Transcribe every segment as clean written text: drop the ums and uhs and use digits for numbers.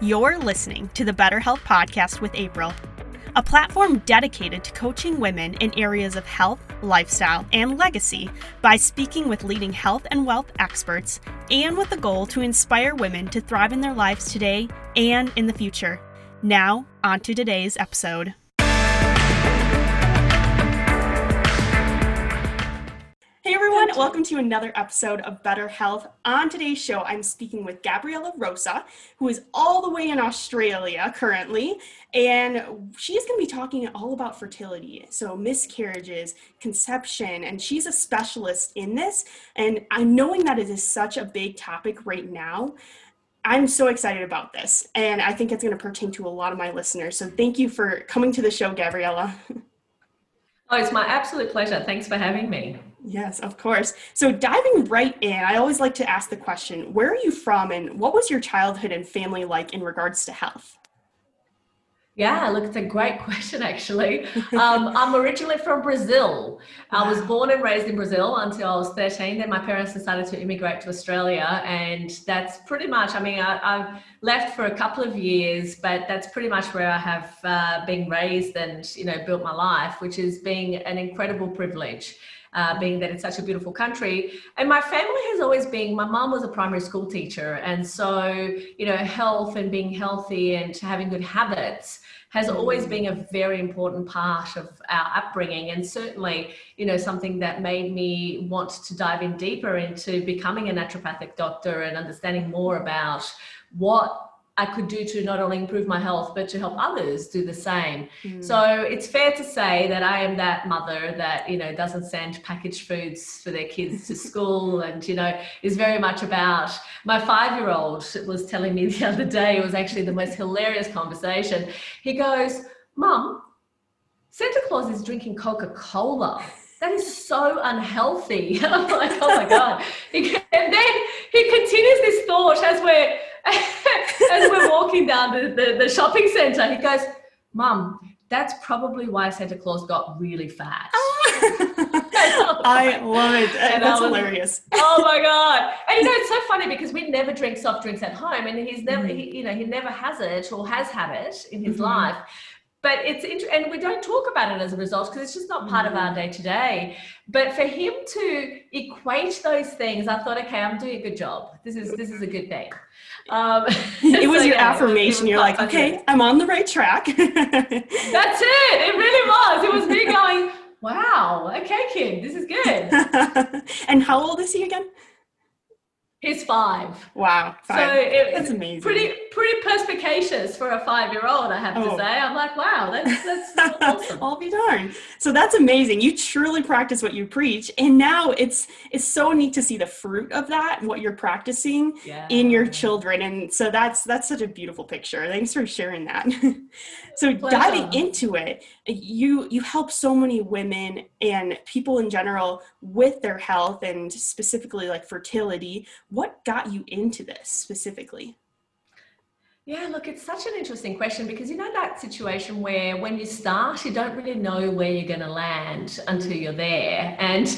You're listening to the Better Health Podcast with April, a platform dedicated to coaching women in areas of health, lifestyle, and legacy by speaking with leading health and wealth experts and with the goal to inspire women to thrive in their lives today and in the future. Now, on to today's episode. Hey everyone, welcome to another episode of Better Health. On today's show, I'm speaking with Gabriela Rosa, who is all the way in Australia currently, and she's going to be talking all about fertility, so miscarriages, conception, and she's a specialist in this, and I'm knowing that it is such a big topic right now. I'm so excited about this, and I think it's going to pertain to a lot of my listeners, so thank you for coming to the show, Gabriela. Oh, it's my absolute pleasure. Thanks for having me. Yes, of course. So diving right in, I always like to ask the question, where are you from and what was your childhood and family like in regards to health? Yeah, look, it's a great question, actually. I'm originally from Brazil. Wow. I was born and raised in Brazil until I was 13. Then my parents decided to immigrate to Australia. And that's pretty much, I've left for a couple of years, but that's pretty much where I have been raised and, built my life, which is being an incredible privilege. Being that it's such a beautiful country. And my family has always been, my mom was a primary school teacher. And so, health and being healthy and having good habits has always been a very important part of our upbringing. And certainly, something that made me want to dive in deeper into becoming a naturopathic doctor and understanding more about what I could do to not only improve my health, but to help others do the same. Mm. So it's fair to say that I am that mother that, doesn't send packaged foods for their kids to school and, is very much about. My 5-year-old was telling me the other day, it was actually the most hilarious conversation. He goes, "Mum, Santa Claus is drinking Coca-Cola. That is so unhealthy." And I'm like, oh my God. And then he continues this thought as we're walking down the shopping centre. He goes, "Mum, that's probably why Santa Claus got really fat." I love it. That's hilarious. Oh my God. And it's so funny because we never drink soft drinks at home, and he's never, he never has it or has had it in his life. But it's interesting, and we don't talk about it as a result because it's just not part of our day-to-day. But for him to equate those things, I thought, okay, I'm doing a good job. This is a good thing. It was your affirmation. You're like, okay, I'm on the right track. That's it. It really was. It was me going, wow, okay, kid, this is good. And how old is he again? He's 5. Wow. 5. So that's amazing. Pretty perspicacious for a 5-year-old, I have to say. I'm like, wow, that's awesome. I'll be darned. So that's amazing. You truly practice what you preach. And now it's so neat to see the fruit of that and what you're practicing in your children. And so that's such a beautiful picture. Thanks for sharing that. So pleasure. Diving into it, you help so many women and people in general with their health and specifically like fertility. What got you into this specifically? Yeah, look, it's such an interesting question because that situation where when you start, you don't really know where you're going to land until you're there. And,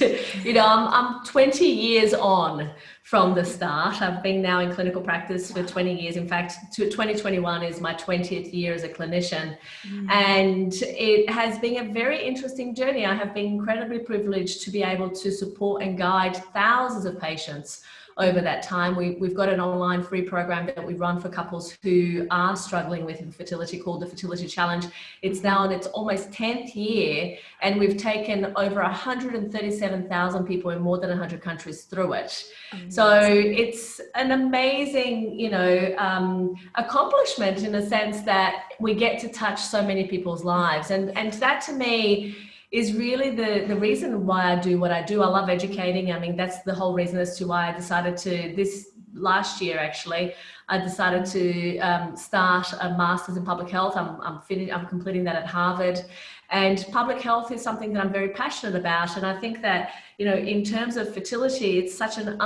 I'm 20 years on from the start. I've been now in clinical practice for 20 years. In fact, 2021 is my 20th year as a clinician. Mm. And it has been a very interesting journey. I have been incredibly privileged to be able to support and guide thousands of patients over that time. We've got an online free program that we run for couples who are struggling with infertility called the Fertility Challenge. It's now in its almost 10th year, and we've taken over 137,000 people in more than 100 countries through it. Amazing. So it's an amazing, accomplishment in the sense that we get to touch so many people's lives. And that to me is really the reason why I do what I do. I love educating. That's the whole reason as to why I decided to, this last year actually, I decided to start a master's in public health. I'm completing that at Harvard. And public health is something that I'm very passionate about. And I think that, in terms of fertility, it's such an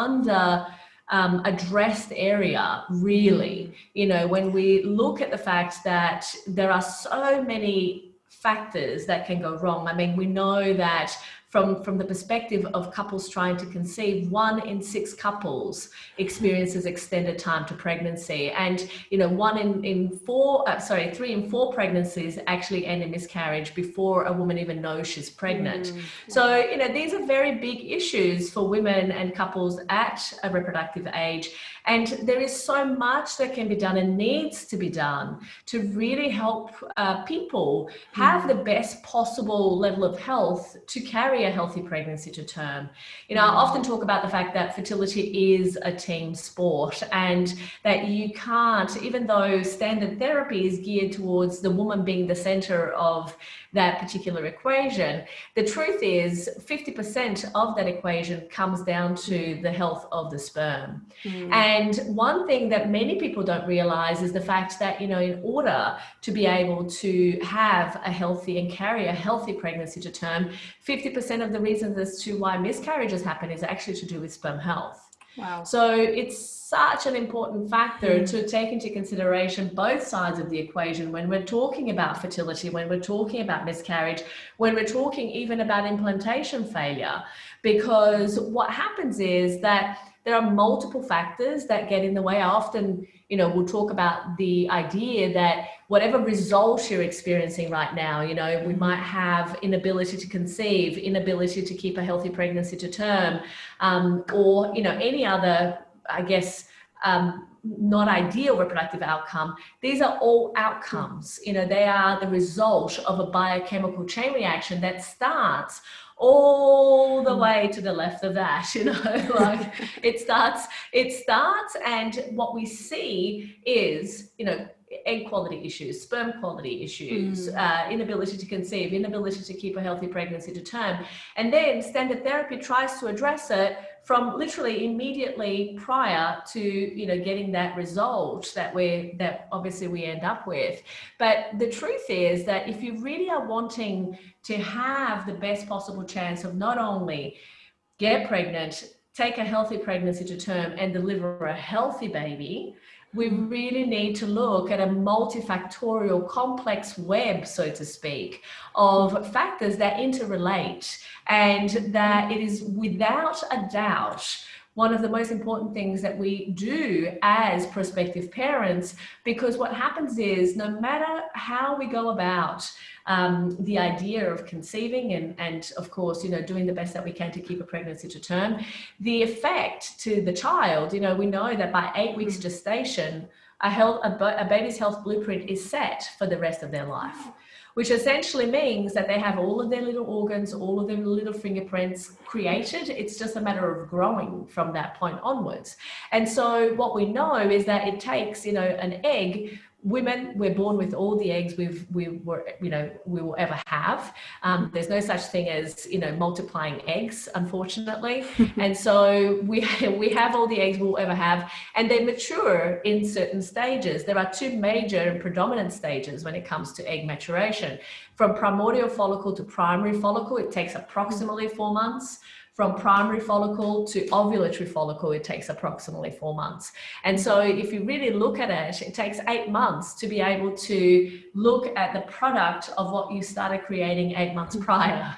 addressed area, really. When we look at the fact that there are so many factors that can go wrong. We know that from the perspective of couples trying to conceive, 1 in 6 couples experiences extended time to pregnancy. And, you know, 3 in 4 pregnancies actually end in miscarriage before a woman even knows she's pregnant. Mm-hmm. So, you know, these are very big issues for women and couples at a reproductive age. And there is so much that can be done and needs to be done to really help people have the best possible level of health to carry a healthy pregnancy to term. You know, I often talk about the fact that fertility is a team sport, and that you can't, even though standard therapy is geared towards the woman being the center of that particular equation, the truth is 50% of that equation comes down to the health of the sperm. And one thing that many people don't realize is the fact that, you know, in order to be able to have a healthy and carry a healthy pregnancy to term, 50% of the reasons as to why miscarriages happen is actually to do with sperm health. Wow. So it's such an important factor to take into consideration both sides of the equation when we're talking about fertility, when we're talking about miscarriage, when we're talking even about implantation failure, because what happens is that there are multiple factors that get in the way. I often, you know, we'll talk about the idea that whatever result you're experiencing right now, you know, we might have inability to conceive, inability to keep a healthy pregnancy to term, or, you know, any other, I guess, not ideal reproductive outcome. These are all outcomes. You know, they are the result of a biochemical chain reaction that starts all the way to the left of that, you know, like it starts. And what we see is, you know, egg quality issues, sperm quality issues, inability to conceive, inability to keep a healthy pregnancy to term. And then standard therapy tries to address it from literally immediately prior to, you know, getting that result that obviously we end up with. But the truth is that if you really are wanting to have the best possible chance of not only get pregnant, take a healthy pregnancy to term and deliver a healthy baby, we really need to look at a multifactorial, complex web, so to speak, of factors that interrelate, and that it is without a doubt one of the most important things that we do as prospective parents, because what happens is no matter how we go about the idea of conceiving and of course, you know, doing the best that we can to keep a pregnancy to term, the effect to the child, you know, we know that by 8 weeks gestation, a baby's health blueprint is set for the rest of their life, which essentially means that they have all of their little organs, all of their little fingerprints created. It's just a matter of growing from that point onwards. And so what we know is that it takes, you know, an egg. Women, we're born with all the eggs we will ever have. There's no such thing as, you know, multiplying eggs, unfortunately. And so we have all the eggs we'll ever have, and they mature in certain stages. There are two major and predominant stages when it comes to egg maturation. From primordial follicle to primary follicle, it takes approximately 4 months. From primary follicle to ovulatory follicle, it takes approximately 4 months. And so if you really look at it, it takes 8 months to be able to look at the product of what you started creating 8 months prior.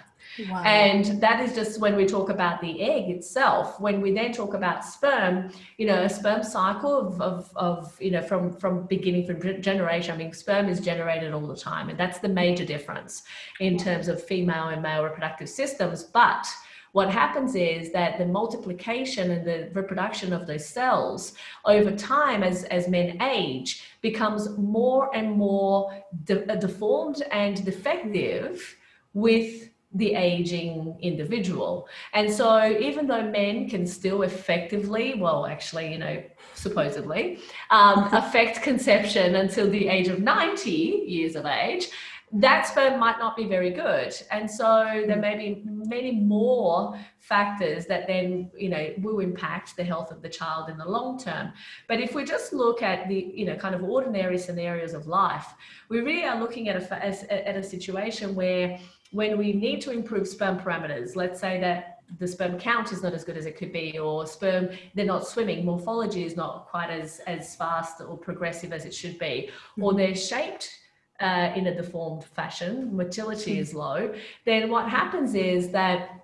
Wow. And that is just when we talk about the egg itself. When we then talk about sperm, you know, a sperm cycle of you know, from beginning, from generation, I mean, sperm is generated all the time. And that's the major difference in terms of female and male reproductive systems. But what happens is that the multiplication and the reproduction of those cells over time as men age becomes more and more deformed and defective with the aging individual. And so even though men can still effectively, well, actually, you know, supposedly, affect conception until the age of 90 years of age, that sperm might not be very good. And so there may be many more factors that then, you know, will impact the health of the child in the long term. But if we just look at the, you know, kind of ordinary scenarios of life, we really are looking at a situation where when we need to improve sperm parameters, let's say that the sperm count is not as good as it could be, or sperm, they're not swimming, morphology is not quite as fast or progressive as it should be, or they're shaped in a deformed fashion, motility is low, then what happens is that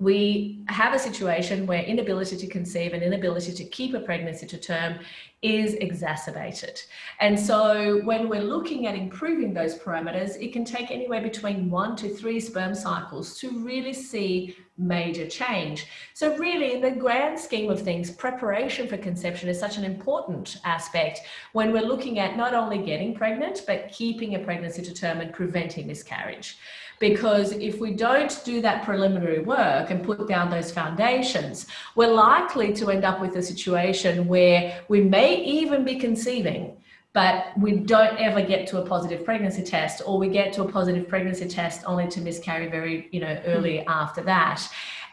we have a situation where inability to conceive and inability to keep a pregnancy to term is exacerbated. And so when we're looking at improving those parameters, it can take anywhere between 1 to 3 sperm cycles to really see major change. So really, in the grand scheme of things, preparation for conception is such an important aspect when we're looking at not only getting pregnant, but keeping a pregnancy to term and preventing miscarriage. Because if we don't do that preliminary work and put down those foundations, we're likely to end up with a situation where we may even be conceiving, but we don't ever get to a positive pregnancy test, or we get to a positive pregnancy test only to miscarry very, early after that.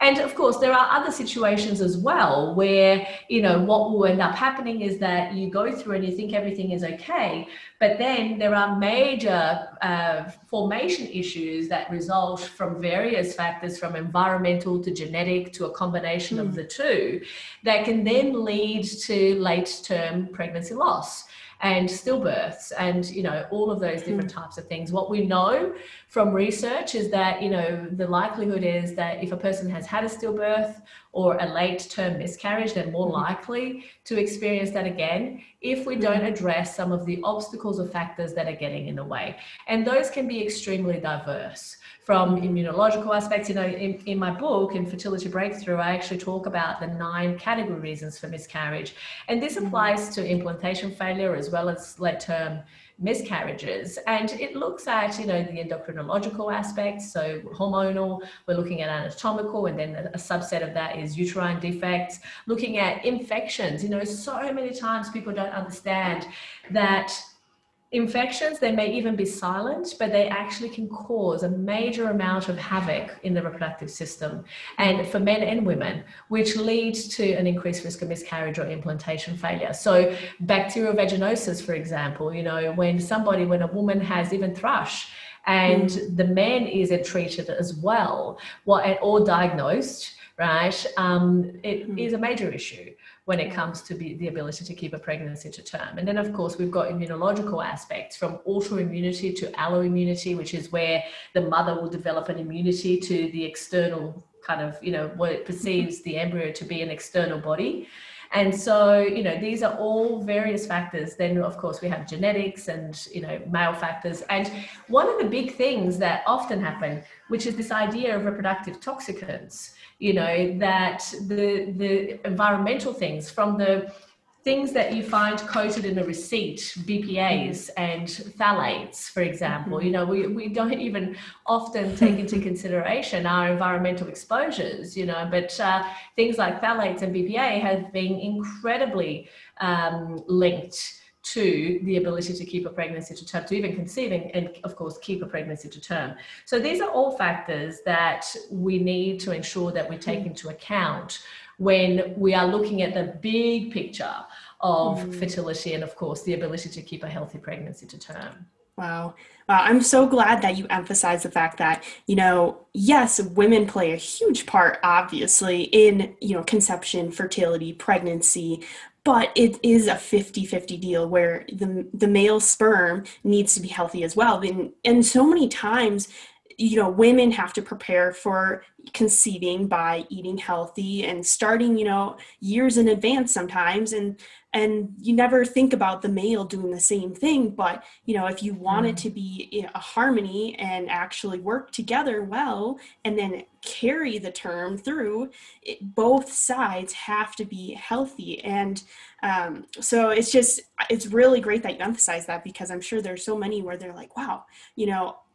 And of course, there are other situations as well where, what will end up happening is that you go through and you think everything is okay, but then there are major formation issues that result from various factors, from environmental to genetic to a combination of the two, that can then lead to late-term pregnancy loss and stillbirths and, all of those different types of things. What we know from research is that, the likelihood is that if a person has had a stillbirth or a late-term miscarriage, they're more likely to experience that again if we don't address some of the obstacles or factors that are getting in the way. And those can be extremely diverse, from immunological aspects. In my book, Infertility Breakthrough, I actually talk about the 9 category reasons for miscarriage. And this applies to implantation failure as well as late-term miscarriages, and it looks at the endocrinological aspects, so hormonal, we're looking at anatomical, and then a subset of that is uterine defects, looking at infections. So many times people don't understand that infections, they may even be silent, but they actually can cause a major amount of havoc in the reproductive system, and for men and women, which leads to an increased risk of miscarriage or implantation failure. So bacterial vaginosis, for example, when a woman has even thrush and the man isn't treated as well, or diagnosed, right? It is a major issue when it comes to the ability to keep a pregnancy to term. And then, of course, we've got immunological aspects, from autoimmunity to alloimmunity, which is where the mother will develop an immunity to the external kind of, what it perceives the embryo to be an external body. And so, these are all various factors. Then, of course, we have genetics and, male factors. And one of the big things that often happen, which is this idea of reproductive toxicants, that the environmental things, from the things that you find coated in a receipt, BPAs and phthalates, for example, we don't even often take into consideration our environmental exposures, but things like phthalates and BPA have been incredibly linked to the ability to keep a pregnancy to term, to even conceiving and, of course, keep a pregnancy to term. So these are all factors that we need to ensure that we take into account when we are looking at the big picture of fertility and, of course, the ability to keep a healthy pregnancy to term. Wow. I'm so glad that you emphasize the fact that, yes, women play a huge part, obviously, in, conception, fertility, pregnancy, but it is a 50-50 deal where the male sperm needs to be healthy as well. And so many times, women have to prepare for conceiving by eating healthy and starting, years in advance sometimes. And you never think about the male doing the same thing. But, if you want it to be a harmony and actually work together well, and then carry the term through, both sides have to be healthy. And so it's really great that you emphasize that, because I'm sure there's so many where they're like, wow,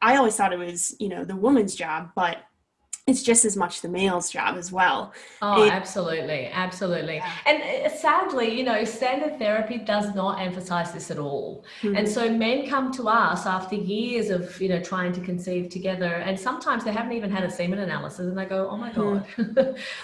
I always thought it was, the woman's job, but it's just as much the male's job as well. Oh, absolutely. Absolutely. Yeah. And sadly, standard therapy does not emphasize this at all. And so men come to us after years of, trying to conceive together, and sometimes they haven't even had a semen analysis, and they go, oh my God,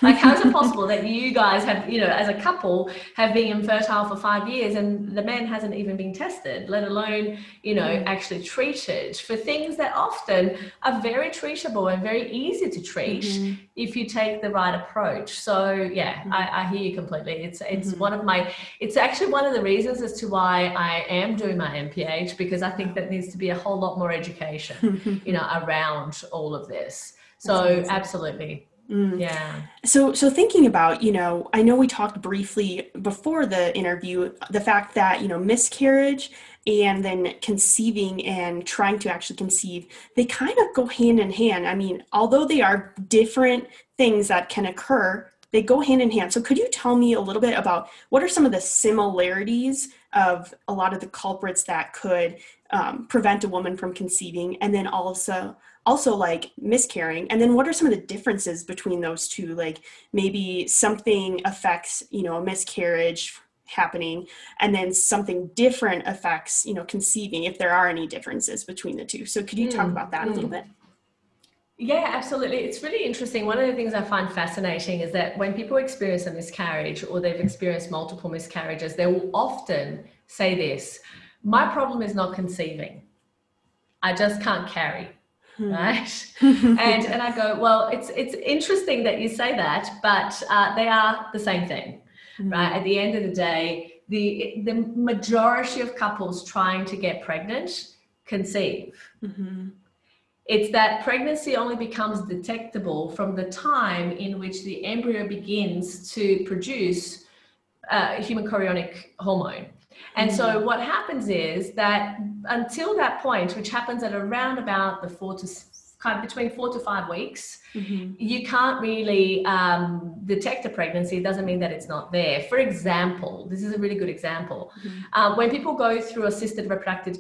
like, how is it possible that you guys have, as a couple, have been infertile for 5 years and the man hasn't even been tested, let alone, actually treated for things that often are very treatable and very easy to treat if you take the right approach. So yeah, I hear you completely. It's it's actually one of the reasons as to why I am doing my MPH, because I think that needs to be a whole lot more education, around all of this. So absolutely. Mm. Yeah. So thinking about, you know, I know we talked briefly before the interview, the fact that, you know, miscarriage and then conceiving and trying to actually conceive, they kind of go hand in hand. I mean, although they are different things that can occur, they go hand in hand. So could you tell me a little bit about what are some of the similarities of a lot of the culprits that could prevent a woman from conceiving, and then also like miscarrying, and then what are some of the differences between those two? Like maybe something affects, you know, a miscarriage happening, and then something different affects, you know, conceiving, if there are any differences between the two. So could you talk about that a little bit? Yeah, absolutely. It's really interesting. One of the things I find fascinating is that when people experience a miscarriage or they've experienced multiple miscarriages, they will often say this: my problem is not conceiving. I just can't carry. Right? and I go, well, it's interesting that you say that, but they are the same thing, right? At the end of the day, the majority of couples trying to get pregnant conceive. Mm-hmm. It's that pregnancy only becomes detectable from the time in which the embryo begins to produce human chorionic hormone. And so what happens is that until that point, which happens at around about the between 4 to 5 weeks, you can't really detect a pregnancy. It doesn't mean that it's not there. For example, this is a really good example. When people go through assisted reproductive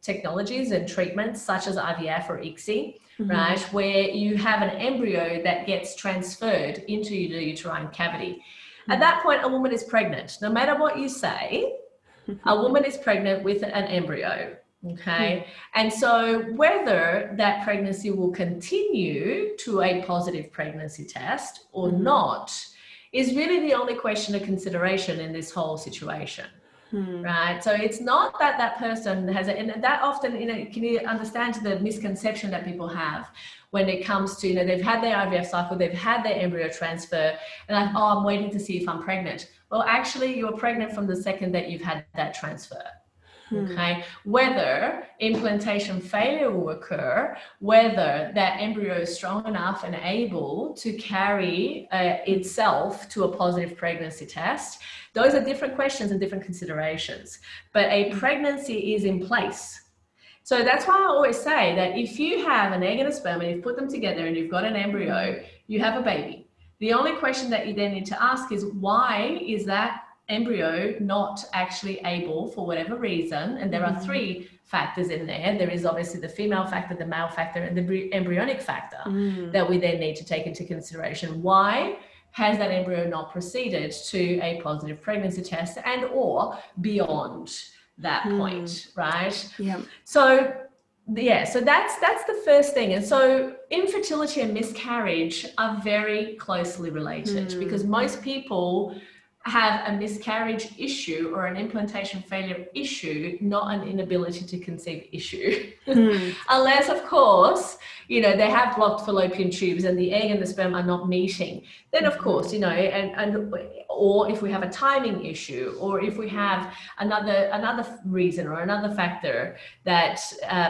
technologies and treatments such as IVF or ICSI, right, where you have an embryo that gets transferred into the uterine cavity. At that point, a woman is pregnant. No matter what you say, a woman is pregnant with an embryo, okay? And so whether that pregnancy will continue to a positive pregnancy test or not is really the only question of consideration in this whole situation, right? So it's not that that person has it, and that often, you know, can you understand the misconception that people have when it comes to, you know, they've had their IVF cycle, they've had their embryo transfer, and like, oh, I'm waiting to see if I'm pregnant. Well, actually, you were pregnant from the second that you've had that transfer, okay? Whether implantation failure will occur, whether that embryo is strong enough and able to carry itself to a positive pregnancy test, those are different questions and different considerations. But a pregnancy is in place. So that's why I always say that if you have an egg and a sperm and you've put them together and you've got an embryo, you have a baby. The only question that you then need to ask is, why is that embryo not actually able, for whatever reason? And there are three factors in there. There is obviously the female factor, the male factor, and the embryonic factor that we then need to take into consideration. Why has that embryo not proceeded to a positive pregnancy test and or beyond that point, right? Yeah. So yeah, so that's the first thing. And so infertility and miscarriage are very closely related because most people have a miscarriage issue or an implantation failure issue, not an inability to conceive issue. Unless, of course, you know, they have blocked fallopian tubes and the egg and the sperm are not meeting. Then, of course, you know, and or if we have a timing issue, or if we have another reason or another factor that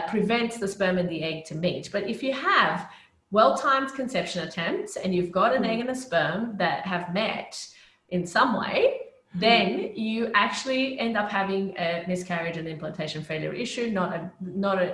prevents the sperm and the egg to meet. But if you have well-timed conception attempts and you've got an egg and a sperm that have met in some way, then you actually end up having a miscarriage and implantation failure issue, not an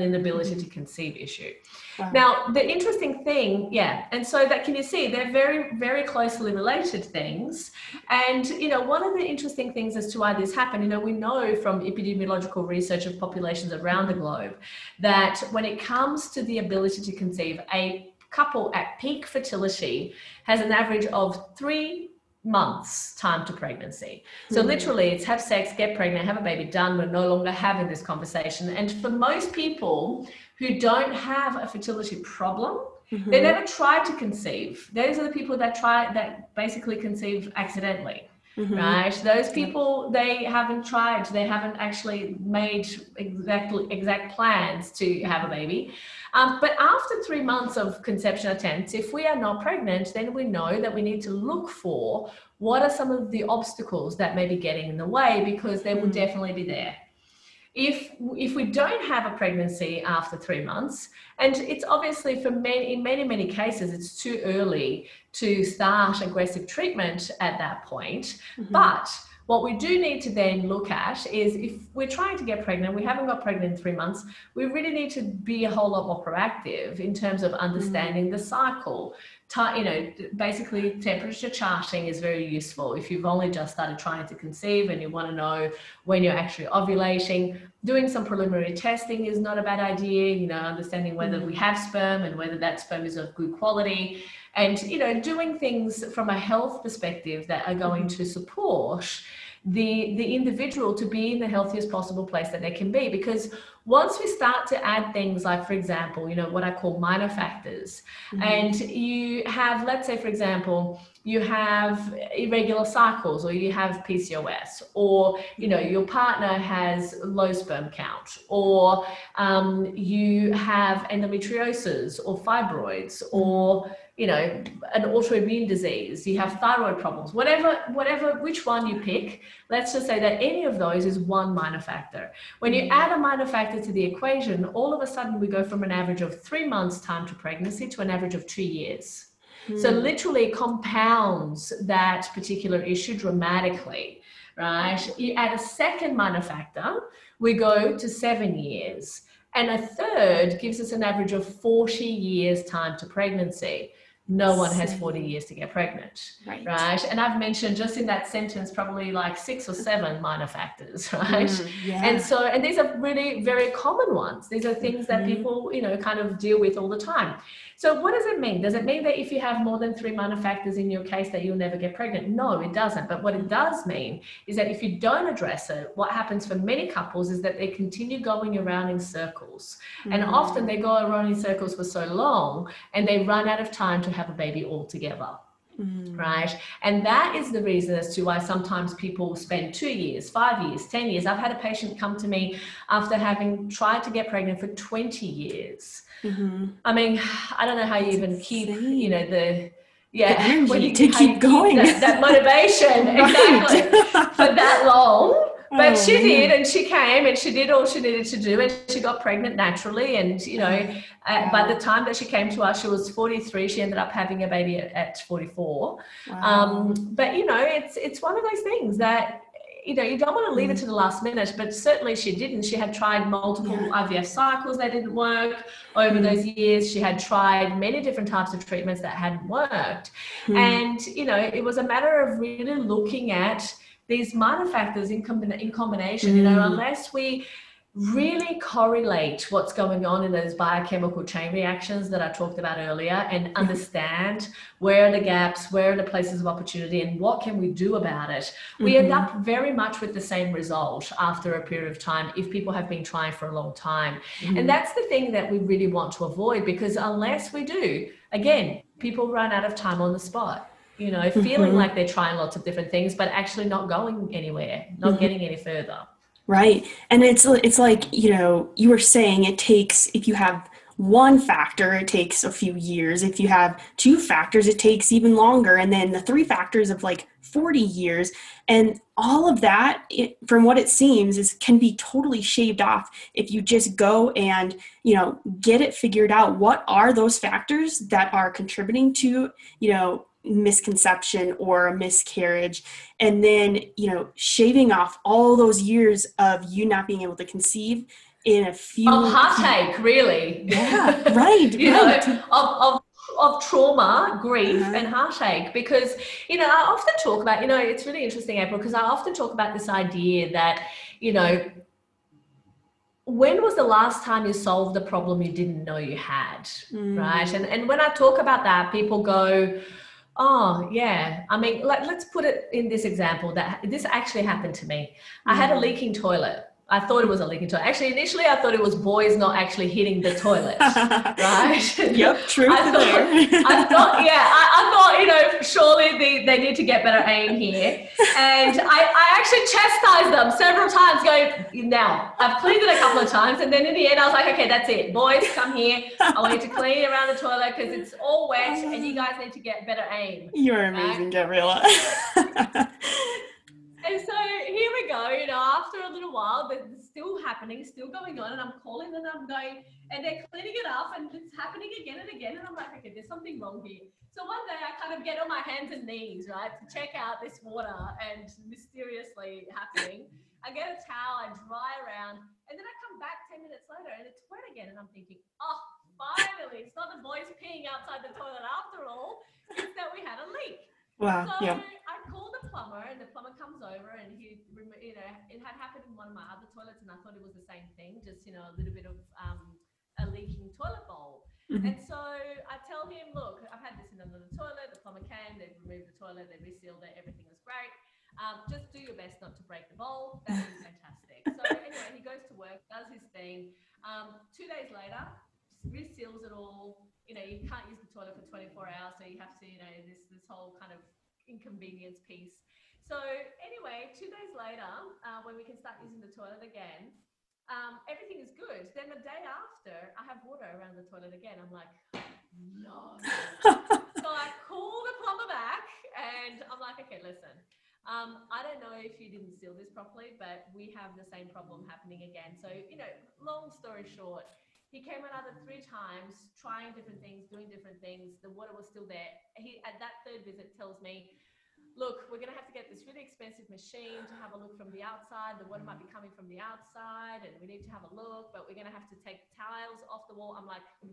inability to conceive issue. Wow. Now, the interesting thing, and so that, can you see, they're very, very closely related things. And, you know, one of the interesting things as to why this happened, you know, we know from epidemiological research of populations around the globe that when it comes to the ability to conceive, a couple at peak fertility has an average of 3 months time to pregnancy. So literally it's have sex, get pregnant, have a baby, done. We're no longer having this conversation. And for most people who don't have a fertility problem, they never try to conceive. Those are the people that basically conceive accidentally. Right? Those people, they haven't tried, they haven't actually made exact plans to have a baby. But after 3 months of conception attempts, if we are not pregnant, then we know that we need to look for what are some of the obstacles that may be getting in the way, because they will definitely be there. if we don't have a pregnancy after 3 months, and it's obviously for many, in many, many cases, it's too early to start aggressive treatment at that point. Mm-hmm. But what we do need to then look at is if we're trying to get pregnant, we haven't got pregnant in 3 months, we really need to be a whole lot more proactive in terms of understanding the cycle. You know, basically temperature charting is very useful. If you've only just started trying to conceive and you want to know when you're actually ovulating, doing some preliminary testing is not a bad idea, you know, understanding whether we have sperm and whether that sperm is of good quality. And, you know, doing things from a health perspective that are going to support the individual to be in the healthiest possible place that they can be. Because once we start to add things like, for example, you know, what I call minor factors, and you have, let's say, for example, you have irregular cycles, or you have PCOS, or, you know, your partner has low sperm count, or you have endometriosis or fibroids, or, you know, an autoimmune disease, you have thyroid problems, whatever, which one you pick, let's just say that any of those is one minor factor. When you add a minor factor to the equation, all of a sudden we go from an average of 3 months time to pregnancy to an average of 2 years. So literally compounds that particular issue dramatically, right? You add a second minor factor, we go to 7 years. And a third gives us an average of 40 years time to pregnancy. No one has 40 years to get pregnant, right? And I've mentioned just in that sentence, probably like 6 or 7 minor factors, right? And so, and these are really very common ones. These are things that people, you know, kind of deal with all the time. So what does it mean? Does it mean that if you have more than 3 minor factors in your case that you'll never get pregnant? No, it doesn't. But what it does mean is that if you don't address it, what happens for many couples is that they continue going around in circles. And often they go around in circles for so long and they run out of time to have a baby altogether, right? And that is the reason as to why sometimes people spend 2 years, 5 years, 10 years. I've had a patient come to me after having tried to get pregnant for 20 years. I mean, I don't know how you even keep, you know, the keep going. That motivation, for that long. But she did, and she came and she did all she needed to do, and she got pregnant naturally. And, you know, by the time that she came to us, she was 43. She ended up having a baby at 44. But, you know, it's one of those things that, you know, you don't want to leave it to the last minute, but certainly she didn't. She had tried multiple IVF cycles that didn't work over those years. She had tried many different types of treatments that hadn't worked. And, you know, it was a matter of really looking at these minor factors in combination, you know, unless we really correlate what's going on in those biochemical chain reactions that I talked about earlier and understand where are the gaps, where are the places of opportunity, and what can we do about it, we end up very much with the same result after a period of time if people have been trying for a long time. And that's the thing that we really want to avoid, because unless we do, again, people run out of time on the spot. You know, feeling like they're trying lots of different things, but actually not going anywhere, not getting any further. Right. And it's like, you know, you were saying it takes, if you have one factor, it takes a few years. If you have 2 factors, it takes even longer. And then the 3 factors of like 40 years. And all of that, from what it seems, is can be totally shaved off if you just go and, you know, get it figured out. What are those factors that are contributing to, you know, misconception or a miscarriage, and then, you know, shaving off all those years of you not being able to conceive in a few of heartache, really. Of trauma, grief, and heartache. Because, you know, I often talk about, you know, it's really interesting, April, because I often talk about this idea that, you know, when was the last time you solved a problem you didn't know you had, right? And when I talk about that, people go, oh, yeah. I mean, let's put it in this example that this actually happened to me. I had a leaking toilet. I thought it was a leaking toilet. Actually, initially, I thought it was boys not actually hitting the toilet, right? Yep, true. I thought, you know, surely they need to get better aim here. And I actually chastised them several times going, now, I've cleaned it a couple of times. And then in the end, I was like, okay, that's it. Boys, come here. I want you to clean around the toilet because it's all wet and you guys need to get better aim. You're amazing, Gabriela. And so here we go, you know, after a little while, but it's still happening, still going on, and I'm calling and I'm going, and they're cleaning it up and it's happening again and again. And I'm like, okay, there's something wrong here. So one day I kind of get on my hands and knees, right, to check out this water and mysteriously happening. I get a towel, I dry around, and then I come back 10 minutes later and it's wet again. And I'm thinking, oh, finally, it's not the boys peeing outside the toilet after all, it's that we had a leak. Wow. So yeah. I called the plumber, and the plumber comes over, and he, you know, it had happened in one of my other toilets, and I thought it was the same thing, just, you know, a little bit of a leaking toilet bowl. Mm-hmm. And so I tell him, look, I've had this in another toilet. The plumber came, they've removed the toilet, they resealed it, everything was great. Just do your best not to break the bowl. That is fantastic. So anyway, he goes to work, does his thing. 2 days later, reseals it all. You know, you can't use the toilet for 24 hours, so you have to, you know, this whole kind of inconvenience piece. So anyway, 2 days later, when we can start using the toilet again, everything is good. Then the day after, I have water around the toilet again. I'm like, no. So I call the plumber back, and I'm like, okay, listen, I don't know if you didn't seal this properly, but we have the same problem happening again. So, you know, long story short, he came another 3 times, trying different things, doing different things. The water was still there. He, at that third visit, tells me, look, we're going to have to get this really expensive machine to have a look from the outside. The water might be coming from the outside, and we need to have a look, but we're going to have to take tiles off the wall. I'm like, no.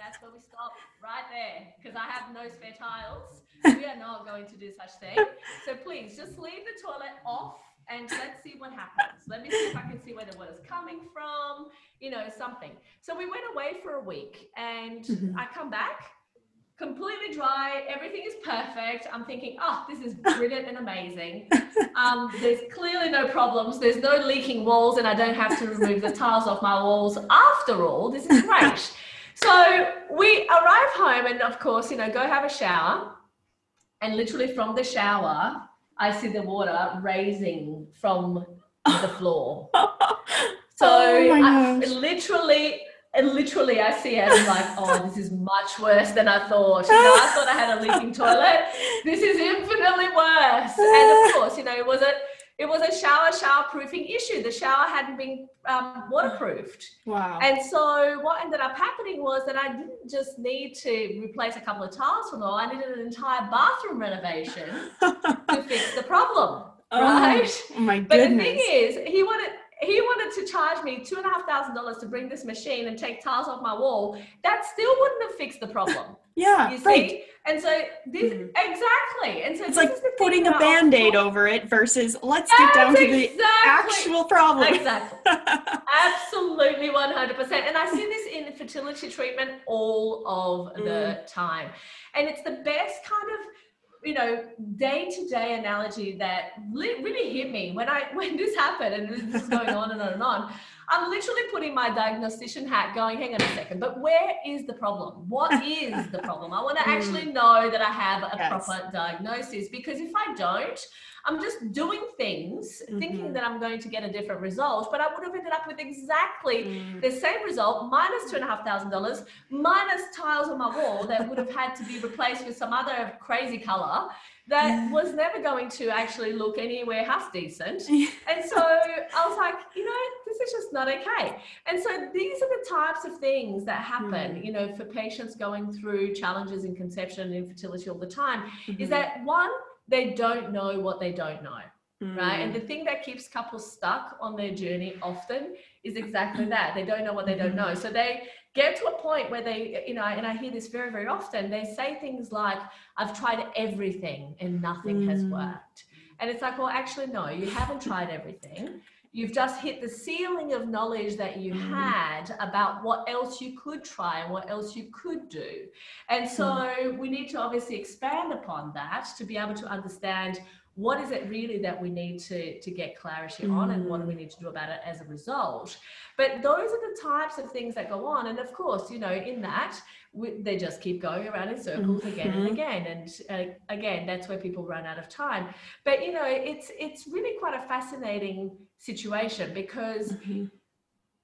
That's where we stop, right there, because I have no spare tiles. We are not going to do such thing. So please, just leave the toilet off, and let's see what happens. Let me see if I can see where the water's coming from, you know, something. So we went away for a week, and mm-hmm. I come back completely dry. Everything is perfect. I'm thinking, oh, this is brilliant and amazing. There's clearly no problems. There's no leaking walls, and I don't have to remove the tiles off my walls. After all, this is great. So we arrive home, and of course, you know, go have a shower. And literally from the shower, I see the water raising from the floor. So I literally I see it and I'm like, oh, this is much worse than I thought. You know, I thought I had a leaking toilet. This is infinitely worse. And of course, you know, it was a shower-proofing issue. The shower hadn't been waterproofed. Wow. And so what ended up happening was that I didn't just need to replace a couple of tiles from the wall. I needed an entire bathroom renovation to fix the problem, right? Oh, my goodness. But the thing is, he wanted to charge me $2,500 to bring this machine and take tiles off my wall. That still wouldn't have fixed the problem. Yeah, you see? Right. And so this exactly. And so it's like putting a Band-Aid over it versus let's get down to the actual problem. Exactly. Absolutely 100%. And I see this in fertility treatment all of the time. And it's the best kind of, you know, day-to-day analogy that really hit me when this happened, and this is going on and on and on. I'm literally putting my diagnostician hat going, hang on a second, but where is the problem? What is the problem? I want to actually know that I have a proper diagnosis, because if I don't, I'm just doing things thinking that I'm going to get a different result, but I would have ended up with exactly the same result, minus $2,500, minus tiles on my wall that would have had to be replaced with some other crazy color that was never going to actually look anywhere half decent. And so I was like, you know, this is just not okay. And so these are the types of things that happen, you know, for patients going through challenges in conception and infertility all the time, is that one, they don't know what they don't know, right? And the thing that keeps couples stuck on their journey often is exactly that. They don't know what they don't know. So they get to a point where they, you know, and I hear this very, very often, they say things like, I've tried everything and nothing has worked. And it's like, well, actually, no, you haven't tried everything. You've just hit the ceiling of knowledge that you had about what else you could try and what else you could do. And so we need to obviously expand upon that to be able to understand what is it really that we need to get clarity on, and what do we need to do about it as a result. But those are the types of things that go on. And of course, you know, in that, they just keep going around in circles again and again. And again, that's where people run out of time. But, you know, it's really quite a fascinating situation, because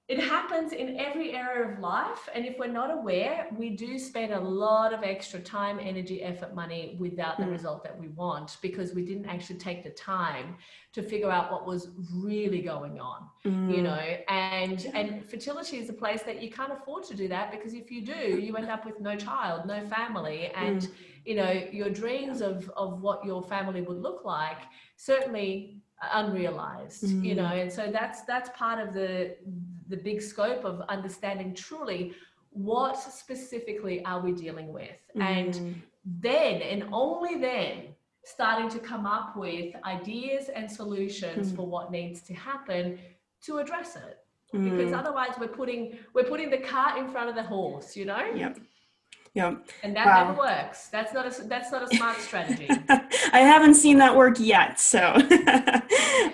It happens in every area of life, and if we're not aware, we do spend a lot of extra time, energy, effort, money without the result that we want, because we didn't actually take the time to figure out what was really going on, you know, and fertility is a place that you can't afford to do that, because if you do, you end up with no child, no family, and, you know, your dreams of what your family would look like, certainly unrealized, you know, and so that's part of the big scope of understanding truly what specifically are we dealing with, and then and only then starting to come up with ideas and solutions for what needs to happen to address it, because otherwise we're putting the cart in front of the horse, you know. Yeah, and that never works. That's not a smart strategy. I haven't seen that work yet, so.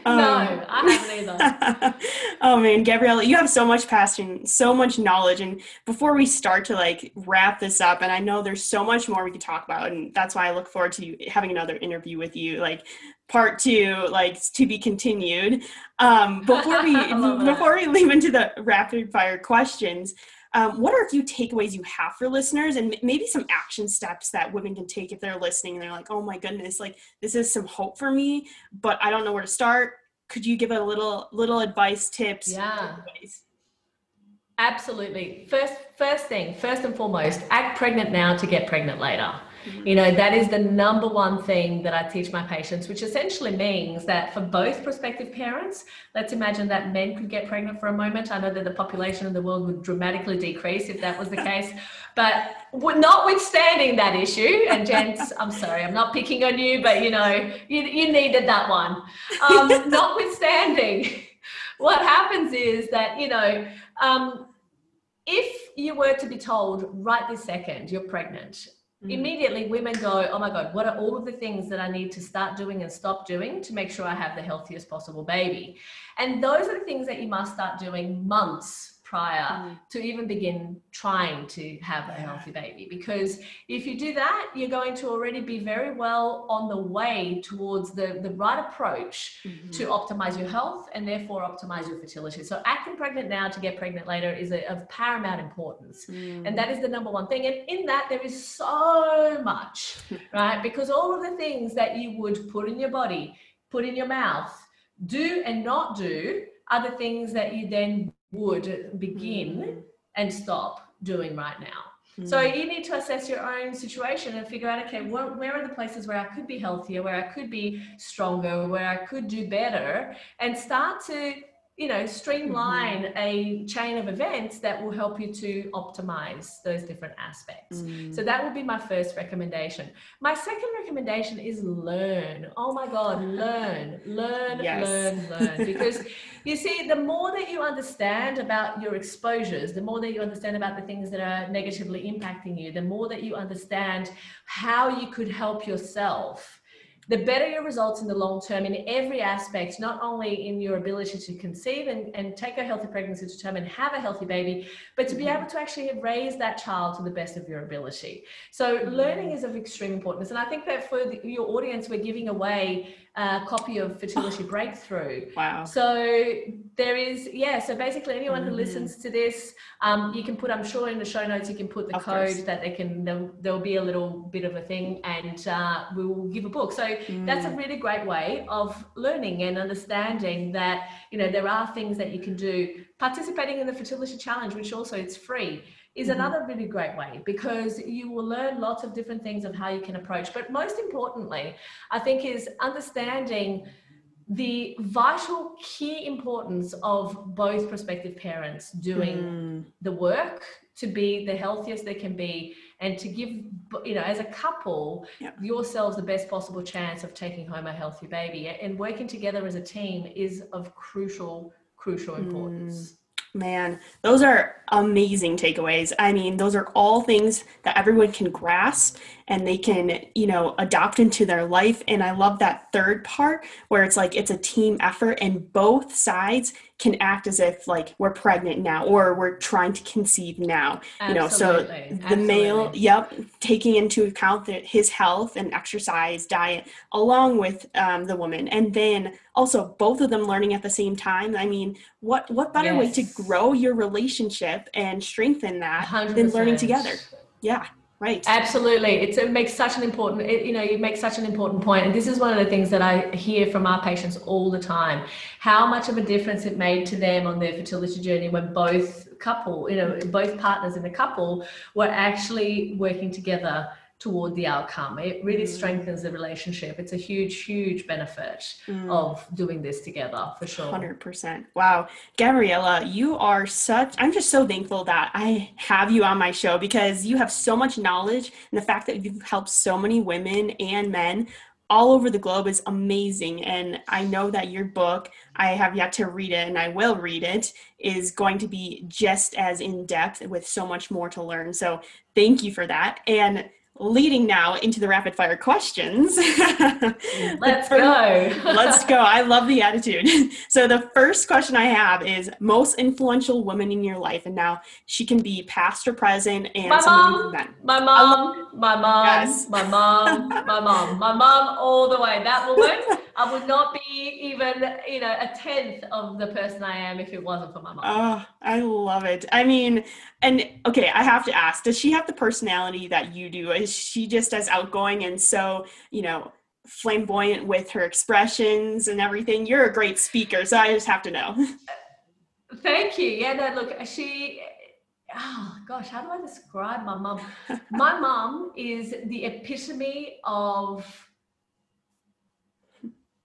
No, I haven't either. Oh man, Gabriela, you have so much passion, so much knowledge. And before we start to like wrap this up, and I know there's so much more we could talk about, and that's why I look forward to having another interview with you, like part two, like to be continued. Before we leave into the rapid fire questions, what are a few takeaways you have for listeners, and maybe some action steps that women can take if they're listening and they're like, oh my goodness, like this is some hope for me, but I don't know where to start. Could you give a little advice, tips? Yeah, absolutely. First and foremost, act pregnant now to get pregnant later. You know, that is the number one thing that I teach my patients, which essentially means that for both prospective parents, let's imagine that men could get pregnant for a moment. I know that the population in the world would dramatically decrease if that was the case, but notwithstanding that issue, and gents, I'm sorry, I'm not picking on you, but you know, you needed that one. Notwithstanding, what happens is that, you know, if you were to be told right this second, you're pregnant, immediately women go, oh my God, what are all of the things that I need to start doing and stop doing to make sure I have the healthiest possible baby? And those are the things that you must start doing months prior to even begin trying to have a healthy baby. Because if you do that, you're going to already be very well on the way towards the right approach to optimize your health and therefore optimize your fertility. So acting pregnant now to get pregnant later is of paramount importance. And that is the number one thing. And in that, there is so much, right? Because all of the things that you would put in your body, put in your mouth, do and not do are the things that you then would begin and stop doing right now. So you need to assess your own situation and figure out, okay, where are the places where I could be healthier, where I could be stronger, where I could do better, and start to, you know, streamline a chain of events that will help you to optimize those different aspects. So that would be my first recommendation. My second recommendation is learn. Oh my God, learn, because you see, the more that you understand about your exposures, the more that you understand about the things that are negatively impacting you, the more that you understand how you could help yourself, the better your results in the long term in every aspect, not only in your ability to conceive and take a healthy pregnancy to term and have a healthy baby, but to be able to actually raise that child to the best of your ability. So learning is of extreme importance. And I think that for your audience, we're giving away a copy of Fertility Breakthrough. Wow. So there is, so basically anyone who listens to this, you can put, I'm sure in the show notes, you can put the code that they can, there'll be a little bit of a thing, and we will give a book. So that's a really great way of learning and understanding that, you know, there are things that you can do. Participating in the Fertility Challenge, which also it's free, is another really great way, because you will learn lots of different things of how you can approach. But most importantly, I think, is understanding the vital key importance of both prospective parents doing the work to be the healthiest they can be, and to give, you know, as a couple, yourselves the best possible chance of taking home a healthy baby. And working together as a team is of crucial importance. Man, those are amazing takeaways. I mean, those are all things that everyone can grasp and they can, you know, adopt into their life. And I love that third part where it's like, it's a team effort and both sides can act as if like we're pregnant now or we're trying to conceive now, you know, so the male, taking into account his health and exercise diet along with the woman, and then also both of them learning at the same time. I mean, what better way to grow your relationship and strengthen that 100%. Than learning together? Yeah. Right. Absolutely. You make such an important point. And this is one of the things that I hear from our patients all the time, how much of a difference it made to them on their fertility journey when both partners in the couple were actually working together toward the outcome. It really strengthens the relationship. It's a huge, huge benefit of doing this together, for sure. 100%. Wow. Gabriela, I'm just so thankful that I have you on my show, because you have so much knowledge, and the fact that you've helped so many women and men all over the globe is amazing. And I know that your book, I have yet to read it and I will read it, is going to be just as in depth with so much more to learn. So thank you for that. And leading now into the rapid fire questions. Let's go. I love the attitude. So the first question I have is most influential woman in your life. And now she can be past or present. And my mom all the way. That woman, I would not be even, a 10th of the person I am if it wasn't for my mom. Oh, I love it. I mean, and okay, I have to ask, does she have the personality that you do? Is she just as outgoing and so, flamboyant with her expressions and everything? You're a great speaker, so I just have to know. Thank you. Yeah, no, look, how do I describe my mom? My mom is the epitome of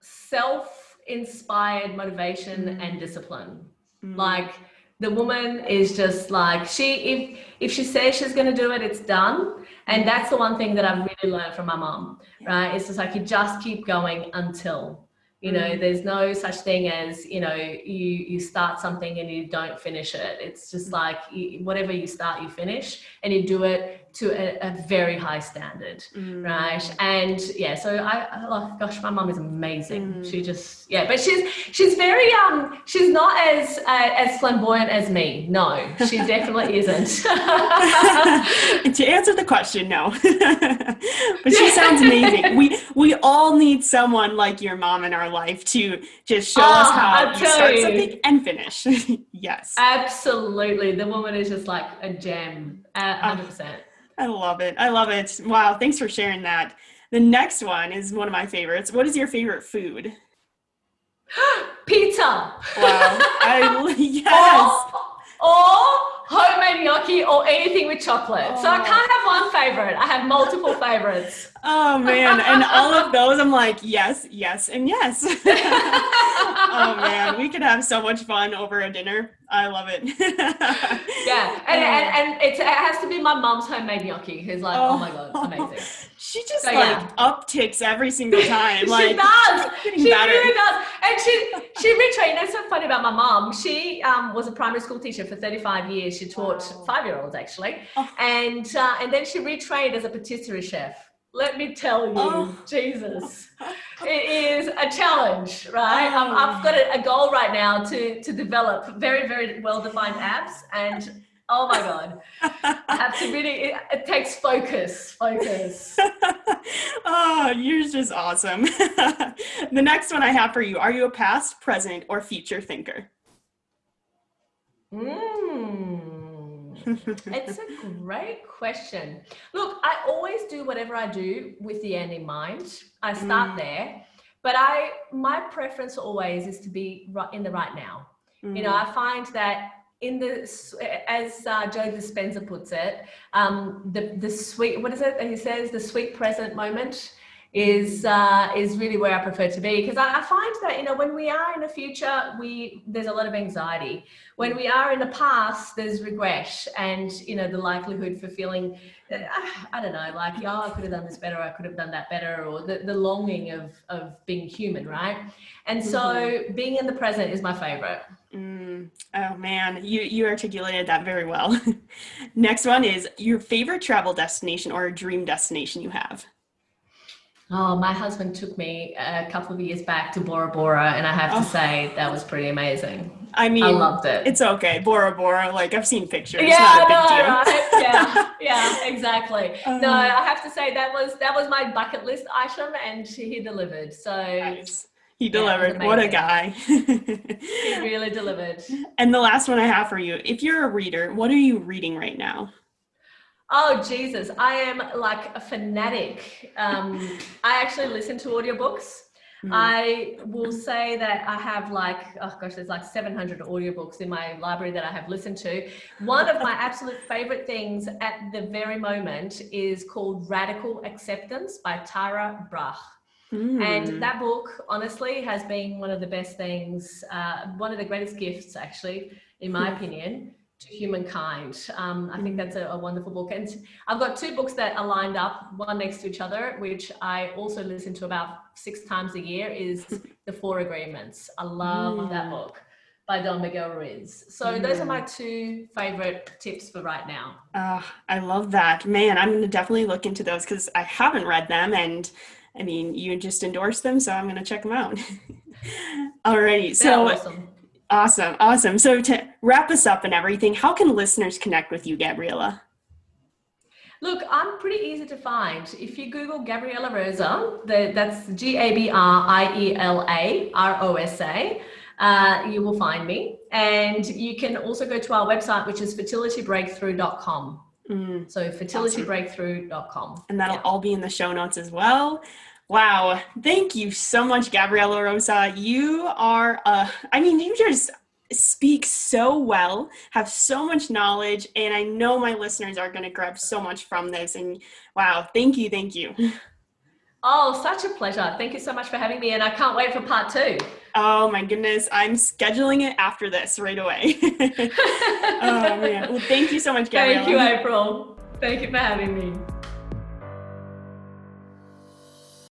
self-inspired motivation and discipline. Like, the woman is just like, if she says she's going to do it, it's done. And that's the one thing that I've really learned from my mom, right? It's just like, you just keep going until, there's no such thing as, you start something and you don't finish it. It's just like, whatever you start, you finish, and you do it to a very high standard, right? And yeah, so my mom is amazing. She just, but she's very, she's not as flamboyant as me. No, she definitely isn't. To answer the question, no. But she sounds amazing. We all need someone like your mom in our life to just show us how to start something and finish. Yes. Absolutely. The woman is just like a gem, 100%. I love it. Wow. Thanks for sharing that. The next one is one of my favorites. What is your favorite food? Pizza. Wow. Yes. Or homemade gnocchi or anything with chocolate. So I can't have one favorite. I have multiple favorites. Oh man. And all of those, I'm like, yes, yes, and yes. Oh man. We could have so much fun over a dinner. I love it. Yeah. And it has to be my mom's homemade gnocchi, who's like, oh my God, amazing. She just upticks every single time. She does. She really does. And she literally, that's so funny about my mom. She was a primary school teacher for 35 years. She taught 5-year-olds actually. Oh. And then she retrained as a patisserie chef. Let me tell you, Jesus, it is a challenge, right? I've got a goal right now to develop very, very well-defined abs, and oh my God, I have to really, it takes focus. Oh, you're just awesome. The next one I have for you, are you a past, present, or future thinker? It's a great question. Look, I always do whatever I do with the end in mind. I start there, but my preference always is to be right in the right now. I find that as Joe Dispenza puts it, the sweet, what is it? And he says the sweet present moment is really where I prefer to be, because I find that when we are in the future, there's a lot of anxiety. When we are in the past, there's regret, and the likelihood for feeling I don't know, like, oh, I could have done this better, I could have done that better, or the longing of being human, right? And so being in the present is my favorite. Oh man, you articulated that very well. Next one is your favorite travel destination or a dream destination you have. Oh, my husband took me a couple of years back to Bora Bora, and I have to say that was pretty amazing. I mean, I loved it. It's okay, Bora Bora. Like, I've seen pictures. Yeah, not a big deal. Right? yeah, exactly. No, I have to say that was my bucket list item, and he delivered. So nice. He delivered. What a guy. He really delivered. And the last one I have for you, if you're a reader, what are you reading right now? Oh, Jesus. I am like a fanatic. I actually listen to audiobooks. Mm-hmm. I will say that I have like, oh gosh, there's like 700 audiobooks in my library that I have listened to. One of my absolute favorite things at the very moment is called Radical Acceptance by Tara Brach. Mm. And that book, honestly, has been one of the best things, one of the greatest gifts, actually, in my opinion, to humankind. I think that's a wonderful book. And I've got two books that are lined up, one next to each other, which I also listen to about 6 times a year, is The Four Agreements. I love that book by Don Miguel Ruiz. So those are my two favorite tips for right now. I love that. Man, I'm going to definitely look into those because I haven't read them, and I mean, you just endorsed them, so I'm going to check them out. Alrighty. So awesome. So to wrap us up and everything, how can listeners connect with you, Gabriela? Look, I'm pretty easy to find. If you Google Gabriela Rosa, that's Gabriela Rosa, you will find me. And you can also go to our website, which is fertilitybreakthrough.com. So fertilitybreakthrough.com. And that'll all be in the show notes as well. Wow. Thank you so much, Gabriela Rosa. You are, you just speak so well, have so much knowledge, and I know my listeners are going to grab so much from this. And wow, thank you. Oh, such a pleasure. Thank you so much for having me, and I can't wait for part 2. Oh my goodness. I'm scheduling it after this right away. Oh man. Well, thank you so much, Gabriela. Thank you, April. Thank you for having me.